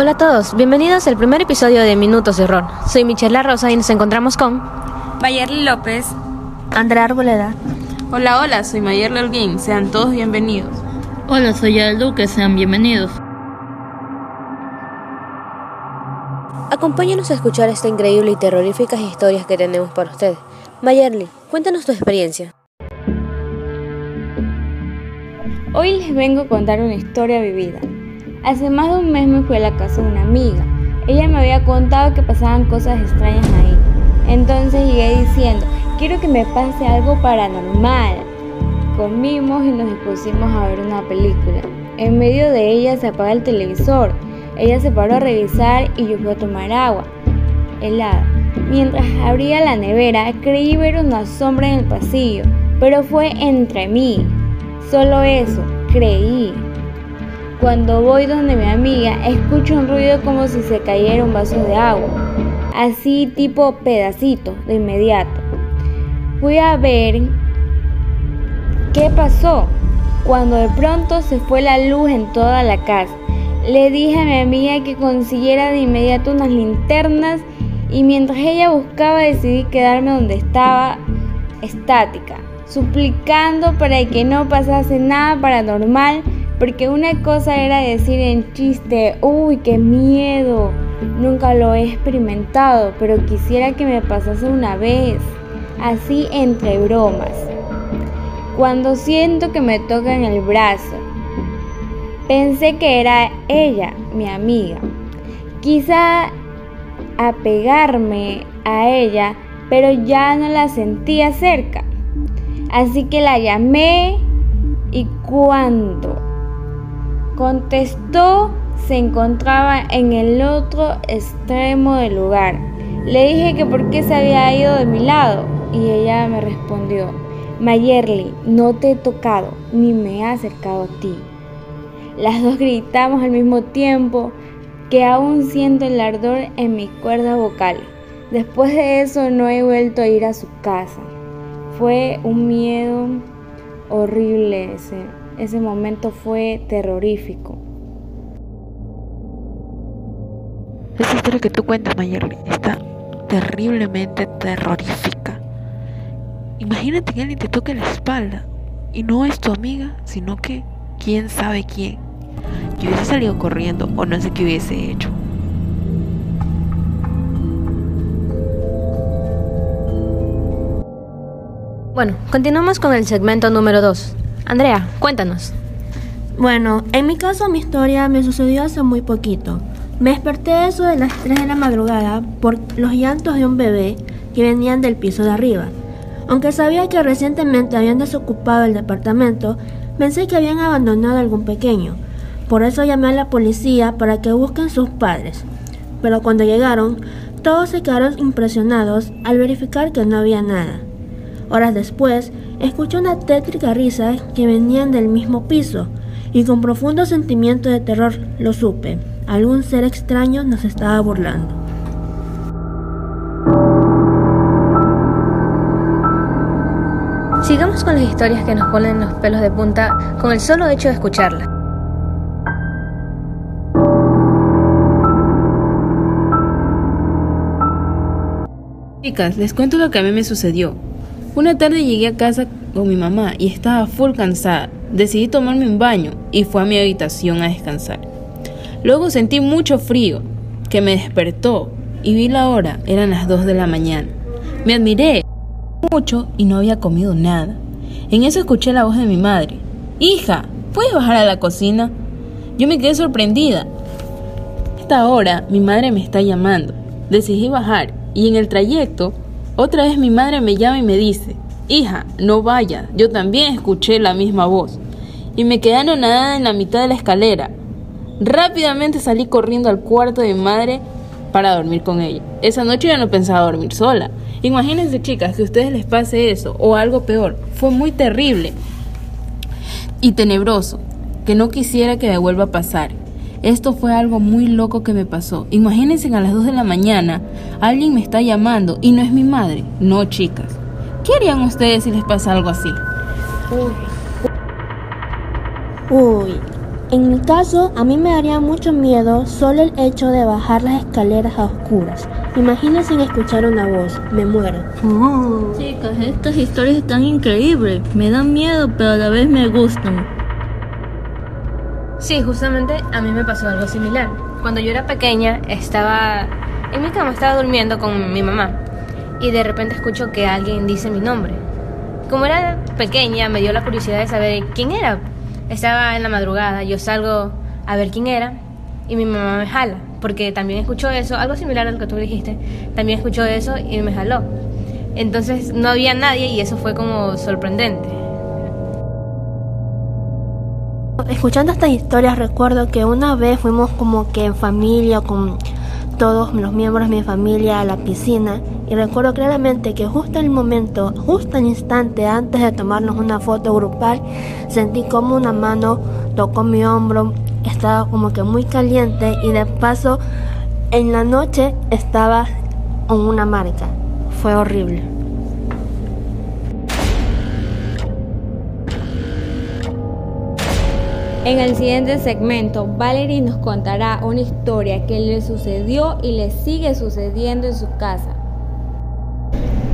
Hola a todos, bienvenidos al primer episodio de Minutos de Horror. Soy Michelle Rosa y nos encontramos con... Mayerly López. Andrea Arboleda. Hola, hola, soy Mayerly Holguín, sean todos bienvenidos. Hola, soy Yadel Duque, sean bienvenidos. Acompáñanos a escuchar esta increíble y terroríficas historias que tenemos para ustedes. Mayerly, cuéntanos tu experiencia. Hoy les vengo a contar una historia vivida. Hace más de un mes me fui a la casa de una amiga. Ella me había contado que pasaban cosas extrañas ahí. Entonces llegué diciendo, quiero que me pase algo paranormal. Comimos y nos dispusimos a ver una película. En medio de ella se apaga el televisor. Ella se paró a revisar y yo fui a tomar agua helada. Mientras abría la nevera, creí ver una sombra en el pasillo, pero fue entre mí. Solo eso, creí. Cuando voy donde mi amiga, escucho un ruido como si se cayera un vaso de agua, así tipo pedacito, de inmediato. Fui a ver qué pasó, cuando de pronto se fue la luz en toda la casa. Le dije a mi amiga que consiguiera de inmediato unas linternas y mientras ella buscaba decidí quedarme donde estaba, estática, suplicando para que no pasase nada paranormal. Porque una cosa era decir en chiste, uy, qué miedo, nunca lo he experimentado, pero quisiera que me pasase una vez, así entre bromas. Cuando siento que me tocan el brazo, pensé que era ella, mi amiga. Quise apegarme a ella, pero ya no la sentía cerca, así que la llamé y cuando contestó, se encontraba en el otro extremo del lugar. Le dije que por qué se había ido de mi lado y ella me respondió, Mayerly, no te he tocado ni me he acercado a ti. Las dos gritamos al mismo tiempo que aún siento el ardor en mis cuerdas vocales. Después de eso no he vuelto a ir a su casa. Fue un miedo horrible ese. Ese momento fue terrorífico. Esa historia que tú cuentas, Mayerly, está terriblemente terrorífica. Imagínate que alguien te toque la espalda y no es tu amiga, sino que quién sabe quién. Yo hubiese salido corriendo o no sé qué hubiese hecho. Bueno, continuamos con el segmento número 2. Andrea, cuéntanos. Bueno, en mi caso, mi historia me sucedió hace muy poquito. Me desperté eso de las 3 de la madrugada por los llantos de un bebé que venían del piso de arriba. Aunque sabía que recientemente habían desocupado el departamento, pensé que habían abandonado a algún pequeño. Por eso llamé a la policía para que busquen sus padres. Pero cuando llegaron, todos se quedaron impresionados al verificar que no había nada. Horas después, escuché una tétrica risa que venían del mismo piso y con profundo sentimiento de terror lo supe. Algún ser extraño nos estaba burlando. Sigamos con las historias que nos ponen los pelos de punta con el solo hecho de escucharlas. Chicas, les cuento lo que a mí me sucedió. Una tarde llegué a casa con mi mamá y estaba full cansada. Decidí tomarme un baño y fui a mi habitación a descansar. Luego sentí mucho frío que me despertó y vi la hora, eran las 2 de la mañana. Me admiré mucho y no había comido nada. En eso escuché la voz de mi madre. Hija, ¿puedes bajar a la cocina? Yo me quedé sorprendida. A esta hora mi madre me está llamando. Decidí bajar y en el trayecto otra vez mi madre me llama y me dice, hija, no vayas, yo también escuché la misma voz. Y me quedé anonadada en la mitad de la escalera. Rápidamente salí corriendo al cuarto de mi madre para dormir con ella. Esa noche ya no pensaba dormir sola. Imagínense, chicas, que a ustedes les pase eso o algo peor. Fue muy terrible y tenebroso, que no quisiera que me vuelva a pasar. Esto fue algo muy loco que me pasó. Imagínense que a las 2 de la mañana alguien me está llamando y no es mi madre. No, chicas. ¿Qué harían ustedes si les pasa algo así? Uy, En mi caso, a mí me daría mucho miedo solo el hecho de bajar las escaleras a oscuras. Imagina sin escuchar una voz, me muero. Chicas, estas historias están increíbles. Me dan miedo, pero a la vez me gustan. Sí, justamente a mí me pasó algo similar. Cuando yo era pequeña, estaba en mi cama, estaba durmiendo con mi mamá. Y de repente escucho que alguien dice mi nombre. Como era pequeña, me dio la curiosidad de saber quién era. Estaba en la madrugada, yo salgo a ver quién era y mi mamá me jala, porque también escuchó eso, algo similar a lo que tú dijiste, también escuchó eso y me jaló. Entonces no había nadie y eso fue como sorprendente. Escuchando estas historias recuerdo que una vez fuimos como que en familia con todos los miembros de mi familia a la piscina y recuerdo claramente que justo al instante antes de tomarnos una foto grupal sentí como una mano tocó mi hombro, estaba como que muy caliente y de paso en la noche estaba con una marca, fue horrible. En el siguiente segmento, Valerie nos contará una historia que le sucedió y le sigue sucediendo en su casa.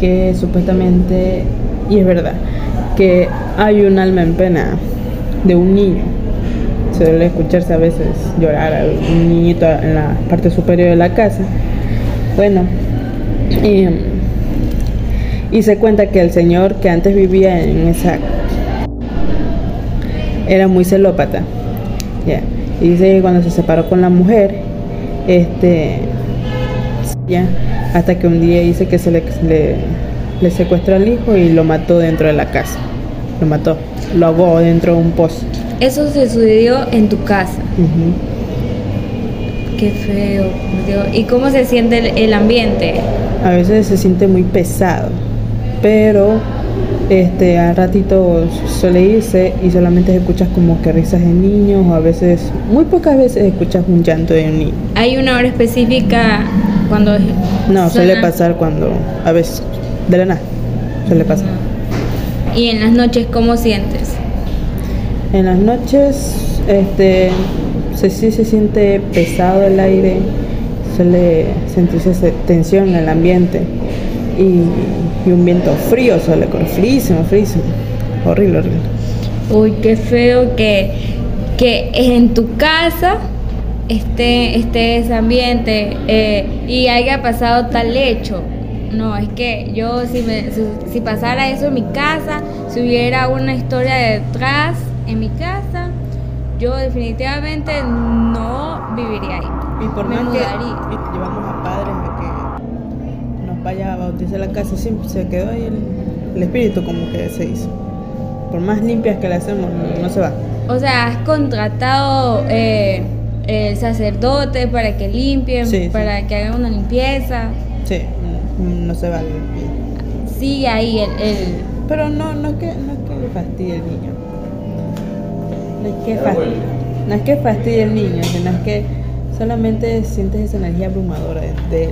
Que supuestamente, y es verdad, que hay un alma en pena de un niño. Se suele escucharse a veces llorar a un niñito en la parte superior de la casa. Bueno, y se cuenta que el señor que antes vivía en esa era muy celópata, yeah. Y dice que cuando se separó con la mujer, hasta que un día dice que se le secuestró al hijo y lo mató dentro de la casa, lo ahogó dentro de un pozo. Eso se sucedió en tu casa. Uh-huh. Qué feo, Dios. ¿Y cómo se siente el ambiente? A veces se siente muy pesado, pero al ratito suele irse y solamente escuchas como que risas de niños o a veces, muy pocas veces escuchas un llanto de un niño. ¿Hay una hora específica cuando No, suena? Suele pasar cuando, a veces, de la nada, suele pasar. No. ¿Y en las noches cómo sientes? En las noches, se siente pesado el aire, suele sentirse tensión en el ambiente. Y un viento frío, fríísimo, horrible. Uy, qué feo que en tu casa esté ese ambiente y haya pasado tal hecho. No, es que yo si pasara eso en mi casa, si hubiera una historia detrás en mi casa, yo definitivamente no viviría ahí. Y por me mudaría. Que llevamos a padres de que vaya a bautizar la casa, siempre se quedó ahí el espíritu como que se hizo. Por más limpias que le hacemos, no se va. O sea, has contratado sacerdotes para que limpien, sí, para sí, que hagan una limpieza. Sí, no se va. Sí, ahí el... Pero no es que le fastidie el niño. No es que fastidie el niño, sino es que solamente sientes esa energía abrumadora de él.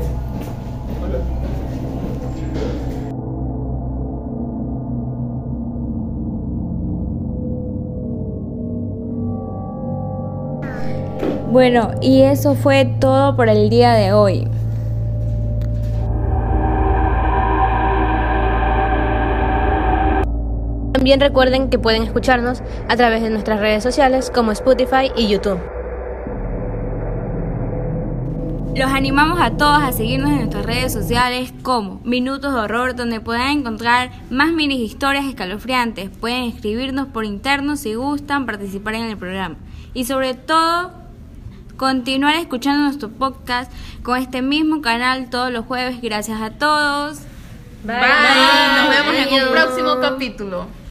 Bueno, y eso fue todo por el día de hoy. También recuerden que pueden escucharnos a través de nuestras redes sociales como Spotify y YouTube. Los animamos a todos a seguirnos en nuestras redes sociales como Minutos de Horror, donde pueden encontrar más mini historias escalofriantes. Pueden escribirnos por interno si gustan participar en el programa. Y sobre todo, continuar escuchando nuestro podcast con este mismo canal todos los jueves. Gracias a todos. Bye. Nos vemos en un próximo capítulo.